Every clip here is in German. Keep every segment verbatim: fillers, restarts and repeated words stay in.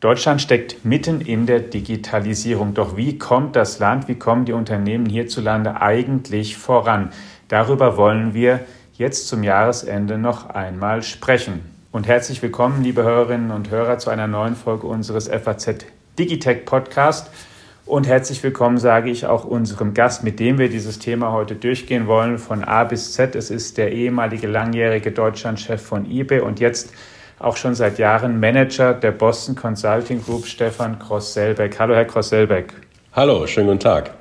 Deutschland steckt mitten in der Digitalisierung. Doch wie kommt das Land, wie kommen die Unternehmen hierzulande eigentlich voran? Darüber wollen wir jetzt zum Jahresende noch einmal sprechen. Und herzlich willkommen, liebe Hörerinnen und Hörer, zu einer neuen Folge unseres F A Z Digitech Podcast. Und herzlich willkommen sage ich auch unserem Gast, mit dem wir dieses Thema heute durchgehen wollen, von A bis Z. Es ist der ehemalige langjährige Deutschlandchef von eBay und jetzt auch schon seit Jahren Manager der Boston Consulting Group, Stefan Gross-Selbeck. Hallo, Herr Gross-Selbeck. Hallo, schönen guten Tag.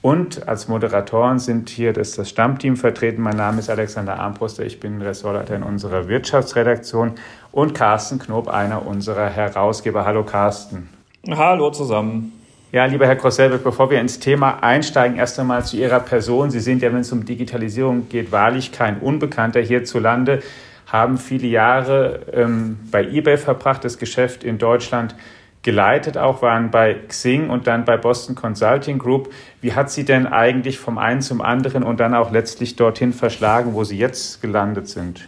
Und als Moderatoren sind hier das, das Stammteam vertreten. Mein Name ist Alexander Armbruster, ich bin Ressortleiter in unserer Wirtschaftsredaktion und Carsten Knob, einer unserer Herausgeber. Hallo, Carsten. Hallo zusammen. Ja, lieber Herr Gross-Selbeck, bevor wir ins Thema einsteigen, erst einmal zu Ihrer Person. Sie sind ja, wenn es um Digitalisierung geht, wahrlich kein Unbekannter hierzulande. Haben viele Jahre ähm, bei eBay verbracht, das Geschäft in Deutschland geleitet, auch waren bei Xing und dann bei Boston Consulting Group. Wie hat Sie denn eigentlich vom einen zum anderen und dann auch letztlich dorthin verschlagen, wo Sie jetzt gelandet sind?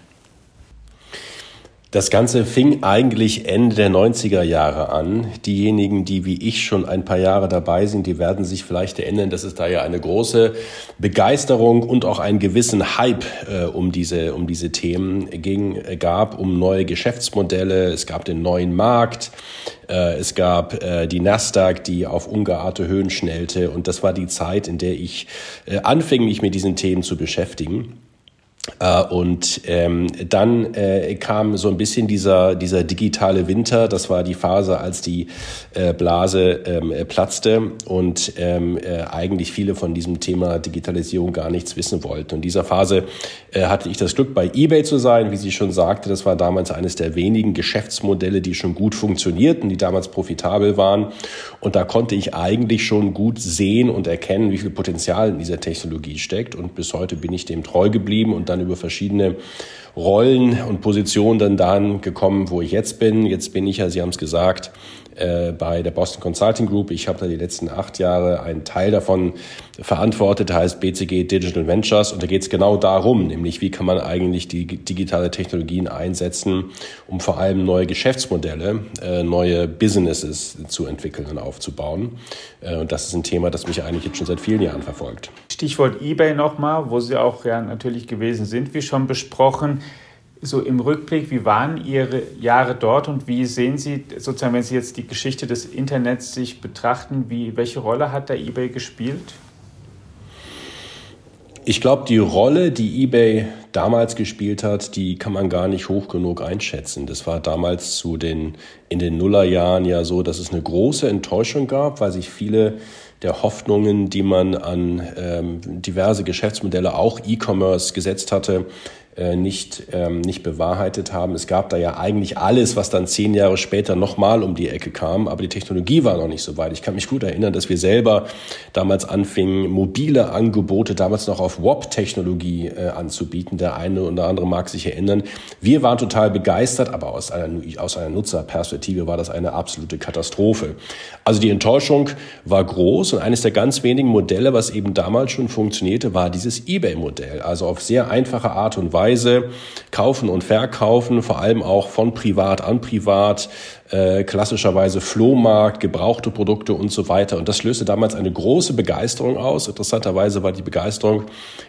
Das Ganze fing eigentlich Ende der neunziger Jahre an. Diejenigen, die wie ich schon ein paar Jahre dabei sind, die werden sich vielleicht erinnern, dass es da ja eine große Begeisterung und auch einen gewissen Hype äh, um diese, um diese Themen ging, gab, um neue Geschäftsmodelle. Es gab den neuen Markt. Äh, es gab äh, die Nasdaq, die auf ungeahnte Höhen schnellte. Und das war die Zeit, in der ich äh, anfing, mich mit diesen Themen zu beschäftigen. Uh, und ähm, dann äh, kam so ein bisschen dieser dieser digitale Winter. Das war die Phase, als die äh, Blase ähm, platzte und ähm, äh, eigentlich viele von diesem Thema Digitalisierung gar nichts wissen wollten. Und in dieser Phase äh, hatte ich das Glück, bei eBay zu sein. Wie Sie schon sagte, das war damals eines der wenigen Geschäftsmodelle, die schon gut funktionierten, die damals profitabel waren. Und da konnte ich eigentlich schon gut sehen und erkennen, wie viel Potenzial in dieser Technologie steckt. Und bis heute bin ich dem treu geblieben und dann über verschiedene Rollen und Positionen dann dahin gekommen, wo ich jetzt bin. Jetzt bin ich ja, Sie haben es gesagt, äh, bei der Boston Consulting Group. Ich habe da die letzten acht Jahre einen Teil davon verantwortet, heißt B C G Digital Ventures. Und da geht es genau darum, nämlich wie kann man eigentlich die digitale Technologien einsetzen, um vor allem neue Geschäftsmodelle, äh, neue Businesses zu entwickeln und aufzubauen. Äh, und das ist ein Thema, das mich eigentlich jetzt schon seit vielen Jahren verfolgt. Stichwort eBay nochmal, wo Sie auch ja natürlich gewesen sind, wie schon besprochen. So im Rückblick, wie waren Ihre Jahre dort und wie sehen Sie, sozusagen, wenn Sie jetzt die Geschichte des Internets sich betrachten, wie, welche Rolle hat da eBay gespielt? Ich glaube, die Rolle, die eBay damals gespielt hat, die kann man gar nicht hoch genug einschätzen. Das war damals zu den, in den Nullerjahren ja so, dass es eine große Enttäuschung gab, weil sich viele der Hoffnungen, die man an ähm, diverse Geschäftsmodelle, auch E-Commerce, gesetzt hatte, nicht, ähm, nicht bewahrheitet haben. Es gab da ja eigentlich alles, was dann zehn Jahre später nochmal um die Ecke kam, aber die Technologie war noch nicht so weit. Ich kann mich gut erinnern, dass wir selber damals anfingen, mobile Angebote damals noch auf W A P-Technologie äh, anzubieten. Der eine oder andere mag sich erinnern. Wir waren total begeistert, aber aus einer, aus einer Nutzerperspektive war das eine absolute Katastrophe. Also die Enttäuschung war groß und eines der ganz wenigen Modelle, was eben damals schon funktionierte, war dieses eBay-Modell. Also auf sehr einfache Art und Weise kaufen und verkaufen, vor allem auch von privat an privat, äh, klassischerweise Flohmarkt, gebrauchte Produkte und so weiter. Und das löste damals eine große Begeisterung aus. Interessanterweise war die Begeisterung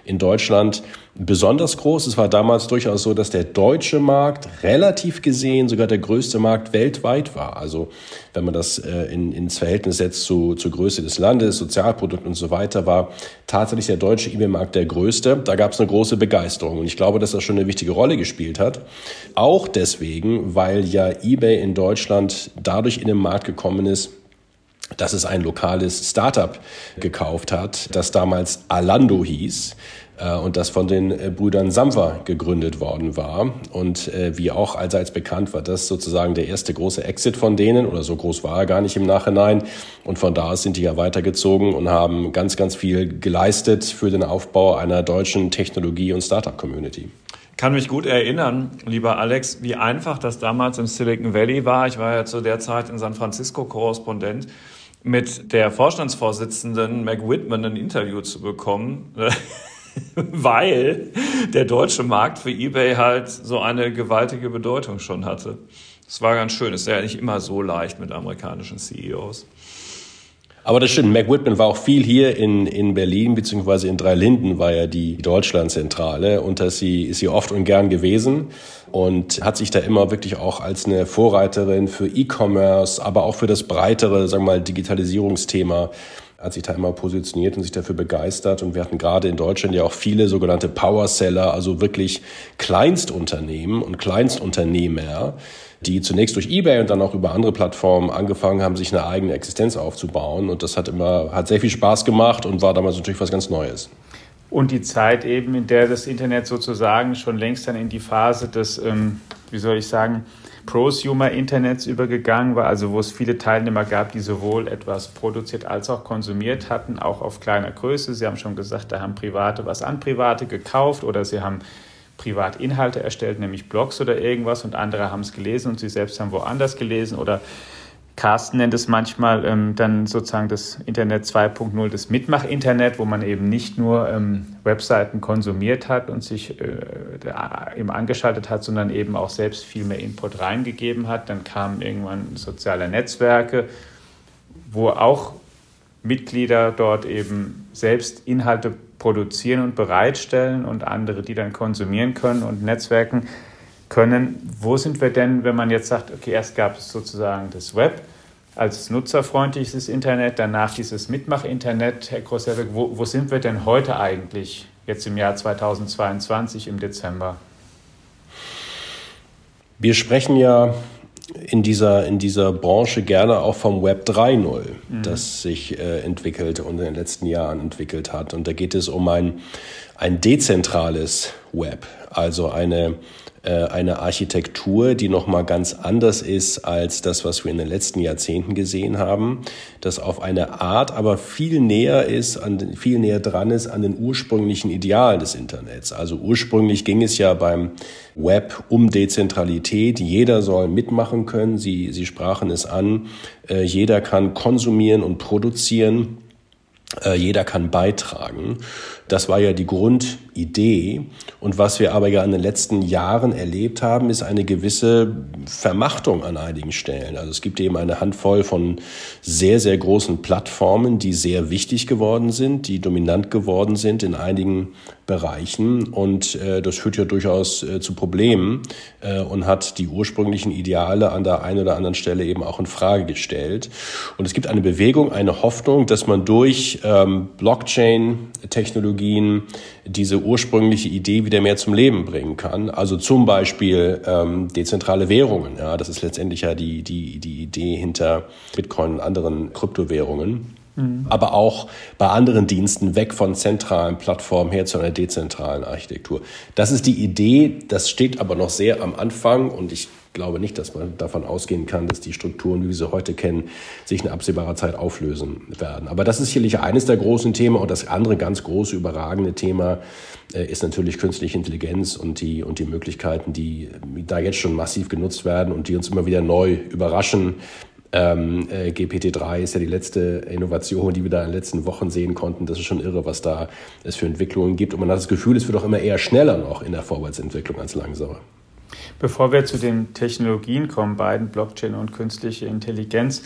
in Deutschland besonders groß. Es war damals durchaus so, dass der deutsche Markt relativ gesehen sogar der größte Markt weltweit war. Also wenn man das äh, in, ins Verhältnis setzt zu, zur Größe des Landes, Sozialprodukt und so weiter, war tatsächlich der deutsche E-Mail-Markt der größte. Da gab es eine große Begeisterung. Und ich glaube, dass das schon eine wichtige Rolle gespielt hat. Auch deswegen, weil ja eBay in Deutschland dadurch in den Markt gekommen ist, dass es ein lokales Startup gekauft hat, das damals Alando hieß. Und das von den Brüdern Samwer gegründet worden war. Und äh, wie auch allseits bekannt war, das sozusagen der erste große Exit von denen, oder so groß war er gar nicht im Nachhinein. Und von da aus sind die ja weitergezogen und haben ganz, ganz viel geleistet für den Aufbau einer deutschen Technologie- und Startup-Community. Ich kann mich gut erinnern, lieber Alex, wie einfach das damals im Silicon Valley war. Ich war ja zu der Zeit in San Francisco Korrespondent, mit der Vorstandsvorsitzenden Meg Whitman ein Interview zu bekommen. weil der deutsche Markt für eBay halt so eine gewaltige Bedeutung schon hatte. Das war ganz schön. Ist ja nicht immer so leicht mit amerikanischen C E Os. Aber das stimmt. Meg Whitman war auch viel hier in, in Berlin, beziehungsweise in Dreilinden war ja die Deutschlandzentrale. Und da ist sie, ist sie oft und gern gewesen und hat sich da immer wirklich auch als eine Vorreiterin für E-Commerce, aber auch für das breitere, sagen wir mal, Digitalisierungsthema, hat sich da immer positioniert und sich dafür begeistert. Und wir hatten gerade in Deutschland ja auch viele sogenannte Power-Seller, also wirklich Kleinstunternehmen und Kleinstunternehmer, die zunächst durch eBay und dann auch über andere Plattformen angefangen haben, sich eine eigene Existenz aufzubauen. Und das hat immer, hat sehr viel Spaß gemacht und war damals natürlich was ganz Neues. Und die Zeit eben, in der das Internet sozusagen schon längst dann in die Phase des, ähm, wie soll ich sagen, Prosumer-Internets übergegangen war, also wo es viele Teilnehmer gab, die sowohl etwas produziert als auch konsumiert hatten, auch auf kleiner Größe. Sie haben schon gesagt, da haben Private was an Private gekauft oder sie haben Privatinhalte erstellt, nämlich Blogs oder irgendwas, und andere haben es gelesen und sie selbst haben woanders gelesen, oder Carsten nennt es manchmal ähm, dann sozusagen das Internet zwei Punkt null, das Mitmach-Internet, wo man eben nicht nur ähm, Webseiten konsumiert hat und sich äh, eben angeschaltet hat, sondern eben auch selbst viel mehr Input reingegeben hat. Dann kamen irgendwann soziale Netzwerke, wo auch Mitglieder dort eben selbst Inhalte produzieren und bereitstellen und andere, die dann konsumieren können und netzwerken können. Wo sind wir denn, wenn man jetzt sagt, okay, erst gab es sozusagen das Web als nutzerfreundliches Internet, danach dieses Mitmach-Internet, Herr Gross-Selbeck, wo, wo sind wir denn heute eigentlich, jetzt im Jahr zweitausendzweiundzwanzig, im Dezember? Wir sprechen ja in dieser, in dieser Branche gerne auch vom Web drei Punkt null, mhm. das sich äh, entwickelt und in den letzten Jahren entwickelt hat. Und da geht es um ein, ein dezentrales Web, also eine eine Architektur, die nochmal ganz anders ist als das, was wir in den letzten Jahrzehnten gesehen haben, das auf eine Art aber viel näher ist, an, viel näher dran ist an den ursprünglichen Idealen des Internets. Also ursprünglich ging es ja beim Web um Dezentralität. Jeder soll mitmachen können. Sie, Sie sprachen es an. Jeder kann konsumieren und produzieren. Jeder kann beitragen. Das war ja die Grundidee. Und was wir aber ja in den letzten Jahren erlebt haben, ist eine gewisse Vermachtung an einigen Stellen. Also es gibt eben eine Handvoll von sehr, sehr großen Plattformen, die sehr wichtig geworden sind, die dominant geworden sind in einigen Bereichen. Und äh, das führt ja durchaus äh, zu Problemen äh, und hat die ursprünglichen Ideale an der einen oder anderen Stelle eben auch in Frage gestellt. Und es gibt eine Bewegung, eine Hoffnung, dass man durch ähm, Blockchain-Technologien diese ursprüngliche Idee wieder mehr zum Leben bringen kann. Also zum Beispiel ähm, dezentrale Währungen. Ja, das ist letztendlich ja die, die, die Idee hinter Bitcoin und anderen Kryptowährungen. Aber auch bei anderen Diensten weg von zentralen Plattformen her zu einer dezentralen Architektur. Das ist die Idee, das steht aber noch sehr am Anfang und ich glaube nicht, dass man davon ausgehen kann, dass die Strukturen, wie wir sie heute kennen, sich in absehbarer Zeit auflösen werden. Aber das ist sicherlich eines der großen Themen und das andere ganz große, überragende Thema ist natürlich künstliche Intelligenz und die, und die Möglichkeiten, die da jetzt schon massiv genutzt werden und die uns immer wieder neu überraschen. Ähm, äh, G P T drei ist ja die letzte Innovation, die wir da in den letzten Wochen sehen konnten. Das ist schon irre, was da es für Entwicklungen gibt. Und man hat das Gefühl, es wird auch immer eher schneller noch in der Vorwärtsentwicklung als langsamer. Bevor wir zu den Technologien kommen, beiden Blockchain und künstliche Intelligenz,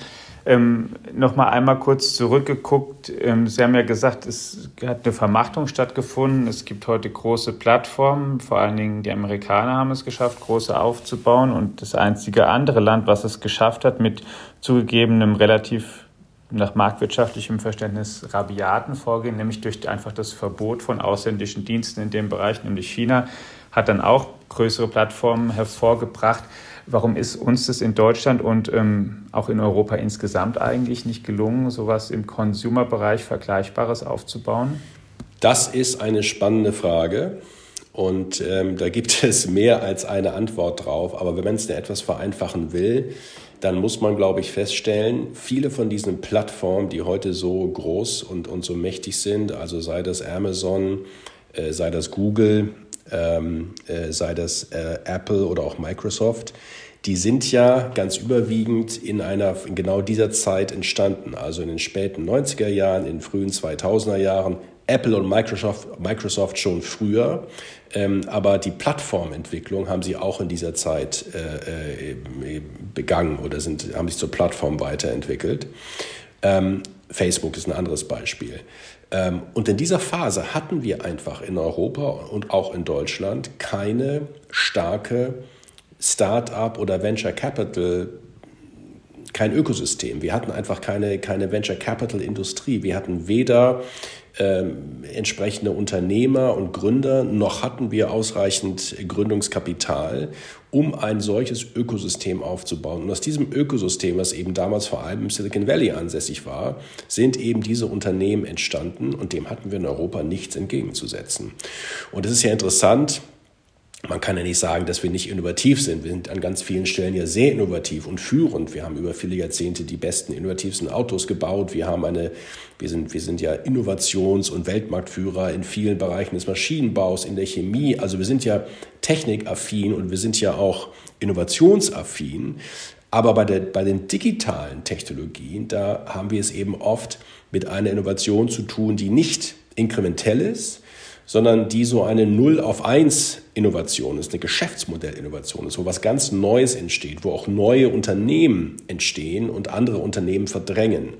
ähm, noch mal einmal kurz zurückgeguckt. Ähm, Sie haben ja gesagt, es hat eine Vermachtung stattgefunden. Es gibt heute große Plattformen, vor allen Dingen die Amerikaner haben es geschafft, große aufzubauen. Und das einzige andere Land, was es geschafft hat, mit zugegebenem relativ nach marktwirtschaftlichem Verständnis rabiaten Vorgehen, nämlich durch einfach das Verbot von ausländischen Diensten in dem Bereich, nämlich China, hat dann auch größere Plattformen hervorgebracht. Warum ist uns das in Deutschland und ähm, auch in Europa insgesamt eigentlich nicht gelungen, sowas im Consumer-Bereich Vergleichbares aufzubauen? Das ist eine spannende Frage und ähm, da gibt es mehr als eine Antwort drauf. Aber wenn man es etwas vereinfachen will, dann muss man, glaube ich, feststellen, viele von diesen Plattformen, die heute so groß und, und so mächtig sind, also sei das Amazon, äh, sei das Google, Ähm, äh, sei das äh, Apple oder auch Microsoft, die sind ja ganz überwiegend in einer in genau dieser Zeit entstanden, also in den späten neunziger Jahren, in den frühen zweitausender Jahren, Apple und Microsoft, Microsoft schon früher, ähm, aber die Plattformentwicklung haben sie auch in dieser Zeit äh, begangen oder sind, haben sich zur Plattform weiterentwickelt. Ähm, Facebook ist ein anderes Beispiel. Ähm, und in dieser Phase hatten wir einfach in Europa und auch in Deutschland keine starke Start-up oder Venture Capital, kein Ökosystem. Wir hatten einfach keine, keine Venture Capital Industrie. Wir hatten weder ähm, entsprechende Unternehmer und Gründer, noch hatten wir ausreichend Gründungskapital, um ein solches Ökosystem aufzubauen. Und aus diesem Ökosystem, was eben damals vor allem im Silicon Valley ansässig war, sind eben diese Unternehmen entstanden und dem hatten wir in Europa nichts entgegenzusetzen. Und es ist ja interessant, man kann ja nicht sagen, dass wir nicht innovativ sind. Wir sind an ganz vielen Stellen ja sehr innovativ und führend. Wir haben über viele Jahrzehnte die besten, innovativsten Autos gebaut. Wir haben eine, wir sind, wir sind ja Innovations- und Weltmarktführer in vielen Bereichen des Maschinenbaus, in der Chemie. Also wir sind ja technikaffin und wir sind ja auch innovationsaffin. Aber bei der, bei den digitalen Technologien, da haben wir es eben oft mit einer Innovation zu tun, die nicht inkrementell ist, sondern die so eine null auf eins Innovation ist, eine Geschäftsmodellinnovation ist, wo was ganz Neues entsteht, wo auch neue Unternehmen entstehen und andere Unternehmen verdrängen.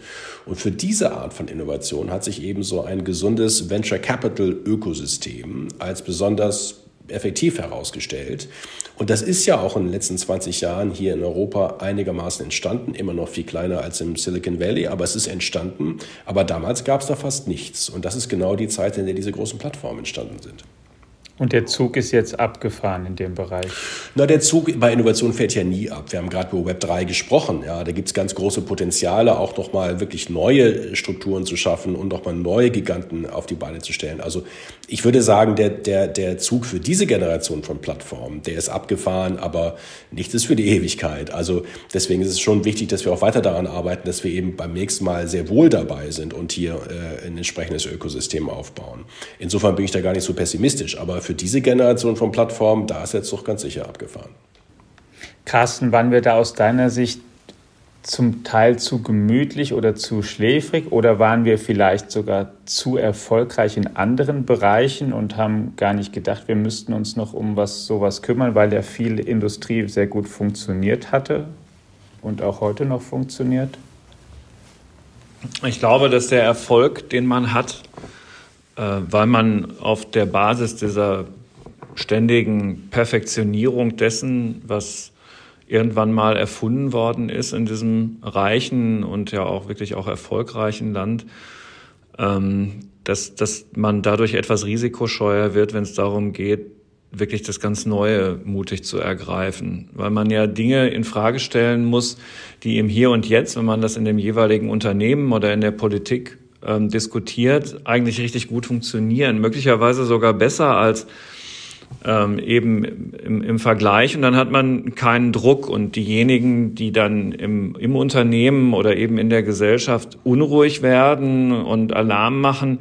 Und für diese Art von Innovation hat sich eben so ein gesundes Venture Capital Ökosystem als besonders effektiv herausgestellt. Und das ist ja auch in den letzten zwanzig Jahren hier in Europa einigermaßen entstanden, immer noch viel kleiner als im Silicon Valley, aber es ist entstanden. Aber damals gab es da fast nichts. Und das ist genau die Zeit, in der diese großen Plattformen entstanden sind. Und der Zug ist jetzt abgefahren in dem Bereich? Na, der Zug bei Innovation fährt ja nie ab. Wir haben gerade über Web drei gesprochen. Ja, da gibt es ganz große Potenziale, auch nochmal wirklich neue Strukturen zu schaffen und nochmal neue Giganten auf die Beine zu stellen. Also ich würde sagen, der, der, der Zug für diese Generation von Plattformen, der ist abgefahren, aber nichts ist für die Ewigkeit. Also deswegen ist es schon wichtig, dass wir auch weiter daran arbeiten, dass wir eben beim nächsten Mal sehr wohl dabei sind und hier äh, ein entsprechendes Ökosystem aufbauen. Insofern bin ich da gar nicht so pessimistisch, aber für diese Generation von Plattformen, da ist jetzt doch ganz sicher abgefahren. Carsten, waren wir da aus deiner Sicht zum Teil zu gemütlich oder zu schläfrig oder waren wir vielleicht sogar zu erfolgreich in anderen Bereichen und haben gar nicht gedacht, wir müssten uns noch um was, sowas kümmern, weil ja viel Industrie sehr gut funktioniert hatte und auch heute noch funktioniert? Ich glaube, dass der Erfolg, den man hat, weil man auf der Basis dieser ständigen Perfektionierung dessen, was irgendwann mal erfunden worden ist in diesem reichen und ja auch wirklich auch erfolgreichen Land, dass, dass man dadurch etwas risikoscheuer wird, wenn es darum geht, wirklich das ganz Neue mutig zu ergreifen. Weil man ja Dinge in Frage stellen muss, die im Hier und Jetzt, wenn man das in dem jeweiligen Unternehmen oder in der Politik Ähm, diskutiert, eigentlich richtig gut funktionieren. Möglicherweise sogar besser als ähm, eben im, im Vergleich. Und dann hat man keinen Druck. Und diejenigen, die dann im, im Unternehmen oder eben in der Gesellschaft unruhig werden und Alarm machen,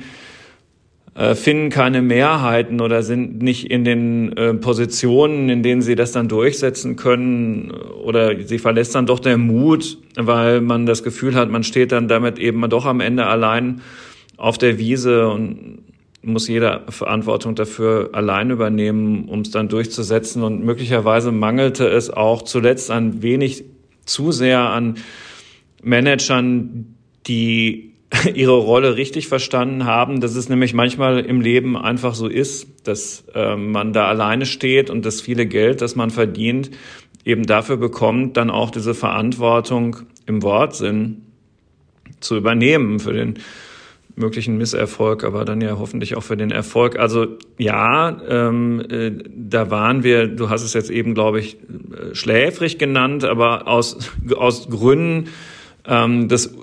äh, finden keine Mehrheiten oder sind nicht in den äh, Positionen, in denen sie das dann durchsetzen können. Oder sie verlässt dann doch der Mut, weil man das Gefühl hat, man steht dann damit eben doch am Ende allein auf der Wiese und muss jede Verantwortung dafür allein übernehmen, um es dann durchzusetzen. Und möglicherweise mangelte es auch zuletzt ein wenig zu sehr an Managern, die ihre Rolle richtig verstanden haben, dass es nämlich manchmal im Leben einfach so ist, dass äh, man da alleine steht und das viele Geld, das man verdient, eben dafür bekommt, dann auch diese Verantwortung im Wortsinn zu übernehmen für den möglichen Misserfolg, aber dann ja hoffentlich auch für den Erfolg. Also ja, ähm, äh, da waren wir, du hast es jetzt eben, glaube ich, äh, schläfrig genannt, aber aus, aus Gründen, ähm, das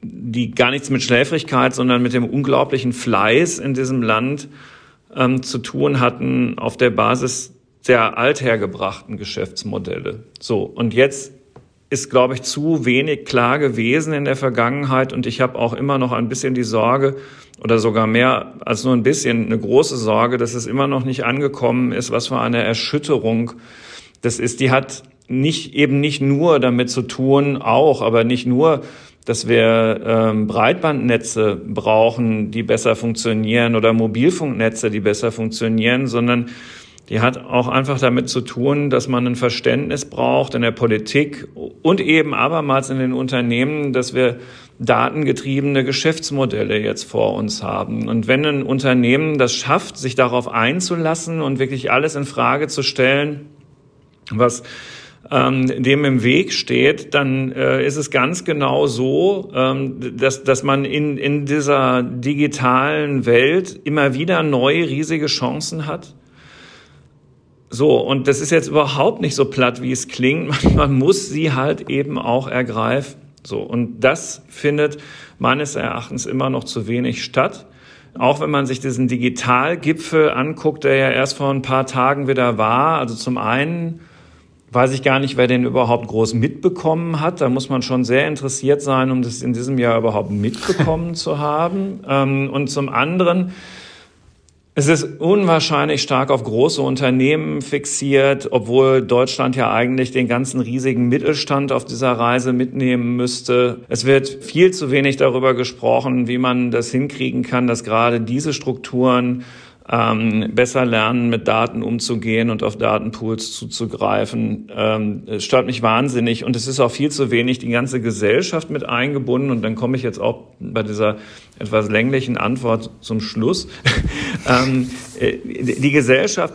die gar nichts mit Schläfrigkeit, sondern mit dem unglaublichen Fleiß in diesem Land ähm, zu tun hatten, auf der Basis der althergebrachten Geschäftsmodelle. So, und jetzt ist, glaube ich, zu wenig klar gewesen in der Vergangenheit. Und ich habe auch immer noch ein bisschen die Sorge, oder sogar mehr als nur ein bisschen, eine große Sorge, dass es immer noch nicht angekommen ist, was für eine Erschütterung das ist. Die hat nicht eben nicht nur damit zu tun, auch, aber nicht nur dass wir ähm, Breitbandnetze brauchen, die besser funktionieren, oder Mobilfunknetze, die besser funktionieren, sondern die hat auch einfach damit zu tun, dass man ein Verständnis braucht in der Politik und eben abermals in den Unternehmen, dass wir datengetriebene Geschäftsmodelle jetzt vor uns haben. Und wenn ein Unternehmen das schafft, sich darauf einzulassen und wirklich alles in Frage zu stellen, was Ähm, dem im Weg steht, dann äh, ist es ganz genau so, ähm, dass, dass man in, in dieser digitalen Welt immer wieder neue riesige Chancen hat. So, und das ist jetzt überhaupt nicht so platt, wie es klingt. Man, man muss sie halt eben auch ergreifen. So, und das findet meines Erachtens immer noch zu wenig statt. Auch wenn man sich diesen Digitalgipfel anguckt, der ja erst vor ein paar Tagen wieder war. Also zum einen weiß ich gar nicht, wer den überhaupt groß mitbekommen hat. Da muss man schon sehr interessiert sein, um das in diesem Jahr überhaupt mitbekommen zu haben. Und zum anderen, es ist unwahrscheinlich stark auf große Unternehmen fixiert, obwohl Deutschland ja eigentlich den ganzen riesigen Mittelstand auf dieser Reise mitnehmen müsste. Es wird viel zu wenig darüber gesprochen, wie man das hinkriegen kann, dass gerade diese Strukturen Ähm, besser lernen, mit Daten umzugehen und auf Datenpools zuzugreifen. Ähm, es stört mich wahnsinnig. Und es ist auch viel zu wenig die ganze Gesellschaft mit eingebunden. Und dann komme ich jetzt auch bei dieser etwas länglichen Antwort zum Schluss. ähm, die Gesellschaft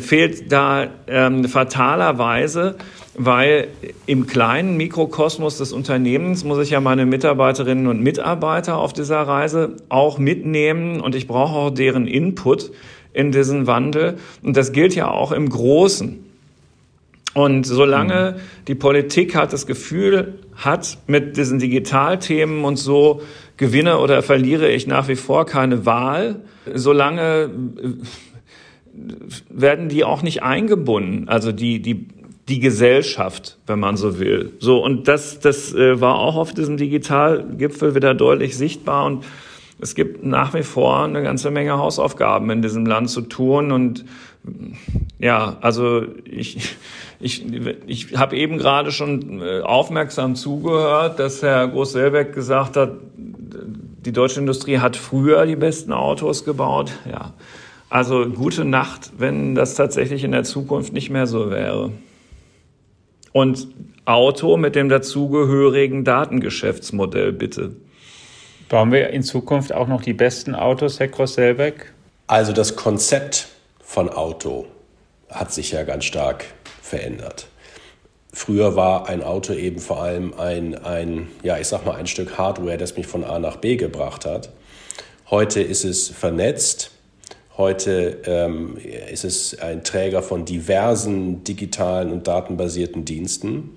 fehlt da ähm, fatalerweise, weil im kleinen Mikrokosmos des Unternehmens muss ich ja meine Mitarbeiterinnen und Mitarbeiter auf dieser Reise auch mitnehmen und ich brauche auch deren Input in diesen Wandel. Und das gilt ja auch im Großen. Und solange die Politik hat das Gefühl hat, mit diesen Digitalthemen und so gewinne oder verliere ich nach wie vor keine Wahl, solange werden die auch nicht eingebunden. Also die, die, die Gesellschaft, wenn man so will. So, und das, das war auch auf diesem Digitalgipfel wieder deutlich sichtbar. Und es gibt nach wie vor eine ganze Menge Hausaufgaben in diesem Land zu tun. Und ja, also ich, ich, ich habe eben gerade schon aufmerksam zugehört, dass Herr Groß-Selbeck gesagt hat, die deutsche Industrie hat früher die besten Autos gebaut. Ja, also gute Nacht, wenn das tatsächlich in der Zukunft nicht mehr so wäre. Und Auto mit dem dazugehörigen Datengeschäftsmodell, bitte. Bauen wir in Zukunft auch noch die besten Autos, Herr Groß-Selbeck? Also das Konzept von Auto hat sich ja ganz stark verändert. Früher war ein Auto eben vor allem ein, ein, ja, ich sag mal, ein Stück Hardware, das mich von A nach B gebracht hat. Heute ist es vernetzt. Heute ähm, ist es ein Träger von diversen digitalen und datenbasierten Diensten.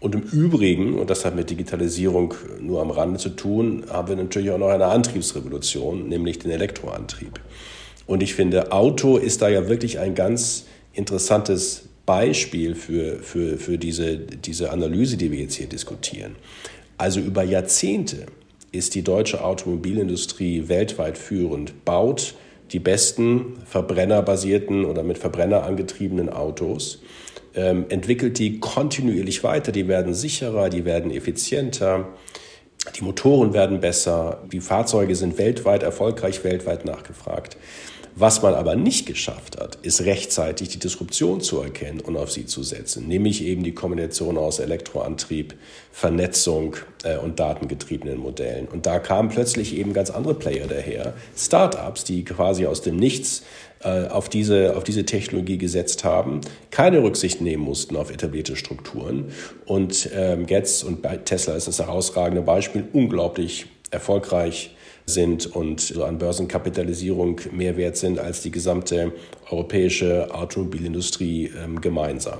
Und im Übrigen, und das hat mit Digitalisierung nur am Rande zu tun, haben wir natürlich auch noch eine Antriebsrevolution, nämlich den Elektroantrieb. Und ich finde, Auto ist da ja wirklich ein ganz interessantes Beispiel für, für, für diese, diese Analyse, die wir jetzt hier diskutieren. Also über Jahrzehnte ist die deutsche Automobilindustrie weltweit führend, baut die besten verbrennerbasierten oder mit Verbrenner angetriebenen Autos, ähm, entwickelt die kontinuierlich weiter. Die werden sicherer, die werden effizienter, die Motoren werden besser, die Fahrzeuge sind weltweit erfolgreich, weltweit nachgefragt. Was man aber nicht geschafft hat, ist rechtzeitig die Disruption zu erkennen und auf sie zu setzen, nämlich eben die Kombination aus Elektroantrieb, Vernetzung äh, und datengetriebenen Modellen. Und da kamen plötzlich eben ganz andere Player daher, Startups, die quasi aus dem Nichts äh, auf diese, auf diese Technologie gesetzt haben, keine Rücksicht nehmen mussten auf etablierte Strukturen. Und ähm, jetzt, und bei Tesla ist das herausragende Beispiel, unglaublich erfolgreich sind und so an Börsenkapitalisierung mehr wert sind als die gesamte europäische Automobilindustrie ähm, gemeinsam.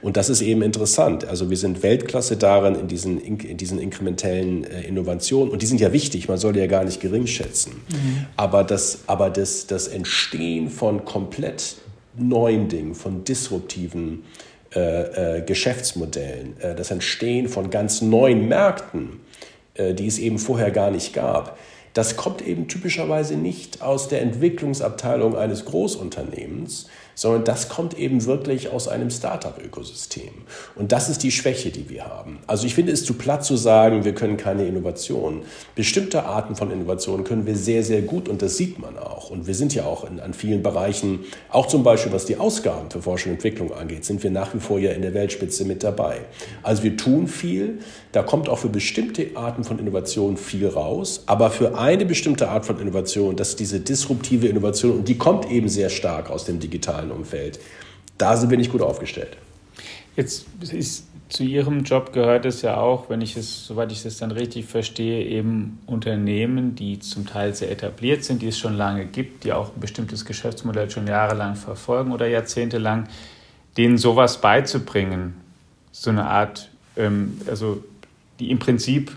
Und das ist eben interessant. Also wir sind Weltklasse darin in diesen, in diesen inkrementellen äh, Innovationen. Und die sind ja wichtig, man soll die ja gar nicht gering schätzen. Mhm. Aber, das, aber das, das Entstehen von komplett neuen Dingen, von disruptiven äh, äh, Geschäftsmodellen, äh, das Entstehen von ganz neuen Märkten, äh, die es eben vorher gar nicht gab, das kommt eben typischerweise nicht aus der Entwicklungsabteilung eines Großunternehmens, sondern das kommt eben wirklich aus einem Startup-Ökosystem. Und das ist die Schwäche, die wir haben. Also ich finde es zu platt zu sagen, wir können keine Innovation. Bestimmte Arten von Innovationen können wir sehr, sehr gut und das sieht man auch. Und wir sind ja auch in, an vielen Bereichen, auch zum Beispiel was die Ausgaben für Forschung und Entwicklung angeht, sind wir nach wie vor ja in der Weltspitze mit dabei. Also wir tun viel, da kommt auch für bestimmte Arten von Innovationen viel raus, aber für eine bestimmte Art von Innovation, das ist diese disruptive Innovation und die kommt eben sehr stark aus dem digitalen Umfeld. Da sind wir nicht gut aufgestellt. Jetzt ist zu Ihrem Job gehört es ja auch, wenn ich es, soweit ich es dann richtig verstehe, eben Unternehmen, die zum Teil sehr etabliert sind, die es schon lange gibt, die auch ein bestimmtes Geschäftsmodell schon jahrelang verfolgen oder jahrzehntelang, denen sowas beizubringen, so eine Art, ähm, also die im Prinzip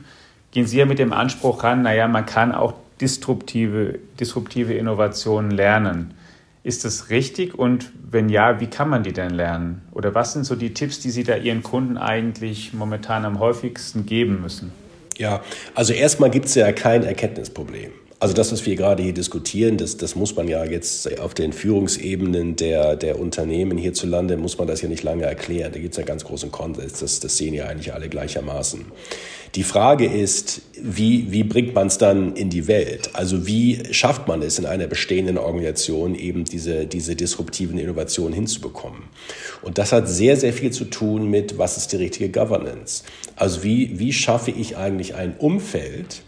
gehen Sie ja mit dem Anspruch ran, naja, man kann auch disruptive, disruptive Innovationen lernen. Ist das richtig? Und wenn ja, wie kann man die denn lernen? Oder was sind so die Tipps, die Sie da Ihren Kunden eigentlich momentan am häufigsten geben müssen? Ja, also erstmal gibt es ja kein Erkenntnisproblem. Also das, was wir gerade hier diskutieren, das, das muss man ja jetzt auf den Führungsebenen der, der Unternehmen hierzulande, muss man das ja nicht lange erklären. Da gibt es ja ganz großen Konsens, das, das sehen ja eigentlich alle gleichermaßen. Die Frage ist, wie, wie bringt man es dann in die Welt? Also wie schafft man es in einer bestehenden Organisation eben diese, diese disruptiven Innovationen hinzubekommen? Und das hat sehr, sehr viel zu tun mit, was ist die richtige Governance? Also wie, wie schaffe ich eigentlich ein Umfeld,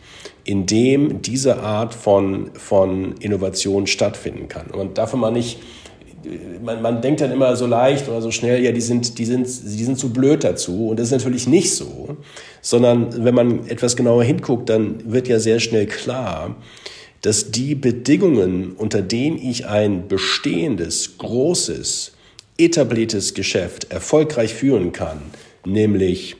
in dem diese Art von, von Innovation stattfinden kann. Und davon man nicht, man, man denkt dann immer so leicht oder so schnell, ja, die sind, die sind, die sind zu blöd dazu. Und das ist natürlich nicht so, sondern wenn man etwas genauer hinguckt, dann wird ja sehr schnell klar, dass die Bedingungen, unter denen ich ein bestehendes, großes, etabliertes Geschäft erfolgreich führen kann, nämlich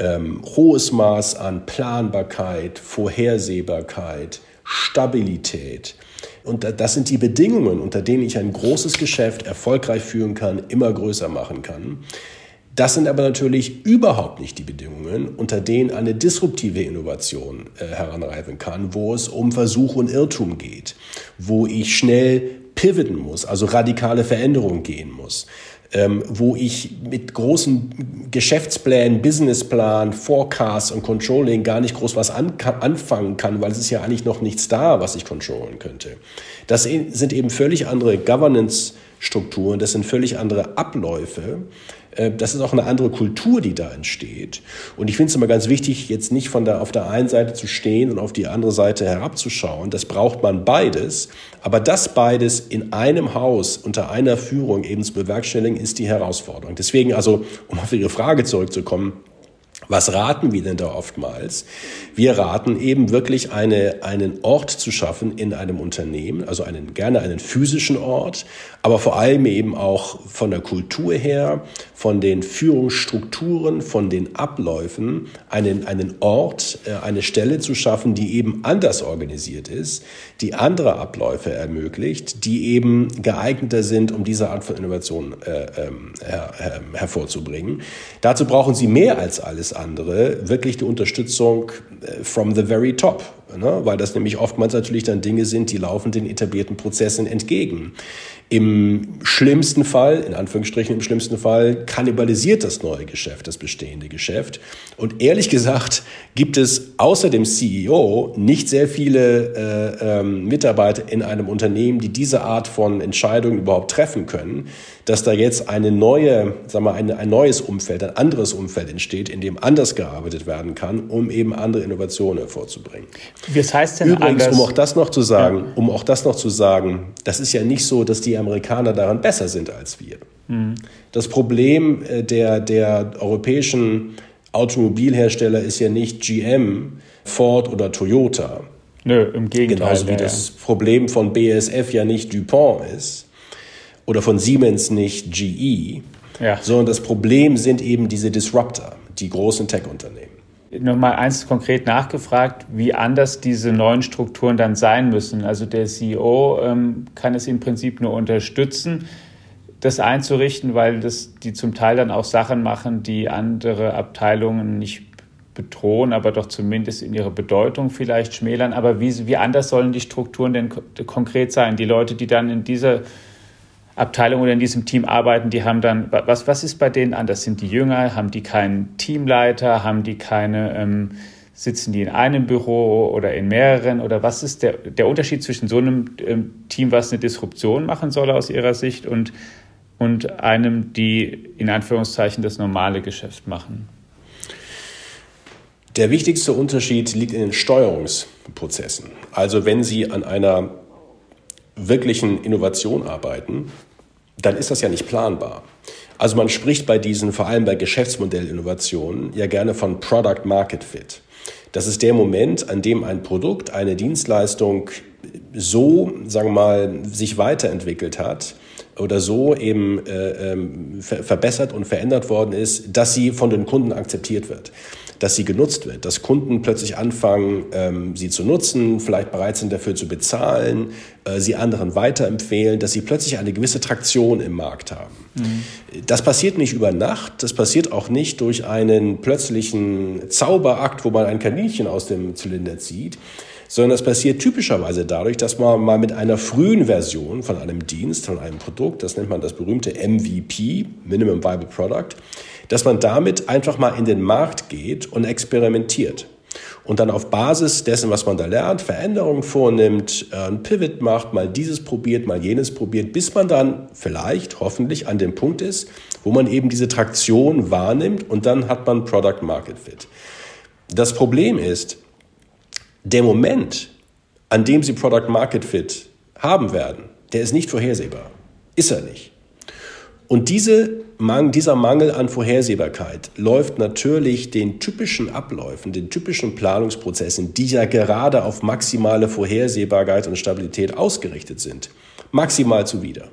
Ähm, hohes Maß an Planbarkeit, Vorhersehbarkeit, Stabilität. Und das sind die Bedingungen, unter denen ich ein großes Geschäft erfolgreich führen kann, immer größer machen kann. Das sind aber natürlich überhaupt nicht die Bedingungen, unter denen eine disruptive Innovation äh, heranreifen kann, wo es um Versuch und Irrtum geht, wo ich schnell pivoten muss, also radikale Veränderungen gehen muss. Ähm, wo ich mit großen Geschäftsplänen, Businessplan, Forecasts und Controlling gar nicht groß was an, kann, anfangen kann, weil es ist ja eigentlich noch nichts da, was ich controllen könnte. Das sind eben völlig andere Governance-Strukturen, das sind völlig andere Abläufe. Das ist auch eine andere Kultur, die da entsteht. Und ich finde es immer ganz wichtig, jetzt nicht von der, auf der einen Seite zu stehen und auf die andere Seite herabzuschauen. Das braucht man beides. Aber das beides in einem Haus unter einer Führung eben zu bewerkstelligen, ist die Herausforderung. Deswegen also, um auf Ihre Frage zurückzukommen, was raten wir denn da oftmals? Wir raten eben wirklich eine, einen Ort zu schaffen in einem Unternehmen, also einen, gerne einen physischen Ort, aber vor allem eben auch von der Kultur her, von den Führungsstrukturen, von den Abläufen, einen, einen Ort, eine Stelle zu schaffen, die eben anders organisiert ist, die andere Abläufe ermöglicht, die eben geeigneter sind, um diese Art von Innovation äh, äh, her, äh, hervorzubringen. Dazu brauchen Sie mehr als alles andere, wirklich die Unterstützung from the very top, ne? Weil das nämlich oftmals natürlich dann Dinge sind, die laufen den etablierten Prozessen entgegen. Im schlimmsten Fall, in Anführungsstrichen im schlimmsten Fall, kannibalisiert das neue Geschäft, das bestehende Geschäft. Und ehrlich gesagt gibt es außer dem C E O nicht sehr viele äh, ähm, Mitarbeiter in einem Unternehmen, die diese Art von Entscheidungen überhaupt treffen können, dass da jetzt eine neue, sagen wir, eine, ein neues Umfeld, ein anderes Umfeld entsteht, in dem anders gearbeitet werden kann, um eben andere Innovationen hervorzubringen. Was heißt denn übrigens, anders? um auch das noch zu sagen, ja. um auch das noch zu sagen, das ist ja nicht so, dass die Amerikaner daran besser sind als wir. Mhm. Das Problem der, der europäischen Automobilhersteller ist ja nicht G M, Ford oder Toyota. Nö, im Gegenteil. Genauso wie das Problem von B A S F ja nicht DuPont ist oder von Siemens nicht G E, ja. sondern das Problem sind eben diese Disruptor, die großen Tech-Unternehmen. Nochmal eins konkret nachgefragt, wie anders diese neuen Strukturen dann sein müssen. Also der C E O ähm, kann es im Prinzip nur unterstützen, das einzurichten, weil das, die zum Teil dann auch Sachen machen, die andere Abteilungen nicht bedrohen, aber doch zumindest in ihrer Bedeutung vielleicht schmälern. Aber wie, wie anders sollen die Strukturen denn konkret sein? Die Leute, die dann in dieser Abteilung oder in diesem Team arbeiten, die haben dann, was, was ist bei denen anders? Sind die jünger? Haben die keinen Teamleiter? Haben die keine, ähm, sitzen die in einem Büro oder in mehreren? Oder was ist der, der Unterschied zwischen so einem ähm, Team, was eine Disruption machen soll aus ihrer Sicht, und, und einem, die in Anführungszeichen das normale Geschäft machen? Der wichtigste Unterschied liegt in den Steuerungsprozessen. Also wenn Sie an einer wirklichen Innovation arbeiten, dann ist das ja nicht planbar. Also man spricht bei diesen, vor allem bei Geschäftsmodellinnovationen, ja gerne von Product Market Fit. Das ist der Moment, an dem ein Produkt, eine Dienstleistung so, sagen wir mal, sich weiterentwickelt hat oder so eben äh, äh, verbessert und verändert worden ist, dass sie von den Kunden akzeptiert wird, dass sie genutzt wird, dass Kunden plötzlich anfangen, ähm, sie zu nutzen, vielleicht bereit sind, dafür zu bezahlen, äh, sie anderen weiterempfehlen, dass sie plötzlich eine gewisse Traktion im Markt haben. Mhm. Das passiert nicht über Nacht, das passiert auch nicht durch einen plötzlichen Zauberakt, wo man ein Kaninchen aus dem Zylinder zieht, sondern das passiert typischerweise dadurch, dass man mal mit einer frühen Version von einem Dienst, von einem Produkt, das nennt man das berühmte M V P, Minimum Viable Product, dass man damit einfach mal in den Markt geht und experimentiert und dann auf Basis dessen, was man da lernt, Veränderungen vornimmt, ein Pivot macht, mal dieses probiert, mal jenes probiert, bis man dann vielleicht, hoffentlich an dem Punkt ist, wo man eben diese Traktion wahrnimmt und dann hat man Product Market Fit. Das Problem ist, der Moment, an dem Sie Product Market Fit haben werden, der ist nicht vorhersehbar. Ist er nicht. Und diese Man, dieser Mangel an Vorhersehbarkeit läuft natürlich den typischen Abläufen, den typischen Planungsprozessen, die ja gerade auf maximale Vorhersehbarkeit und Stabilität ausgerichtet sind, maximal zuwider.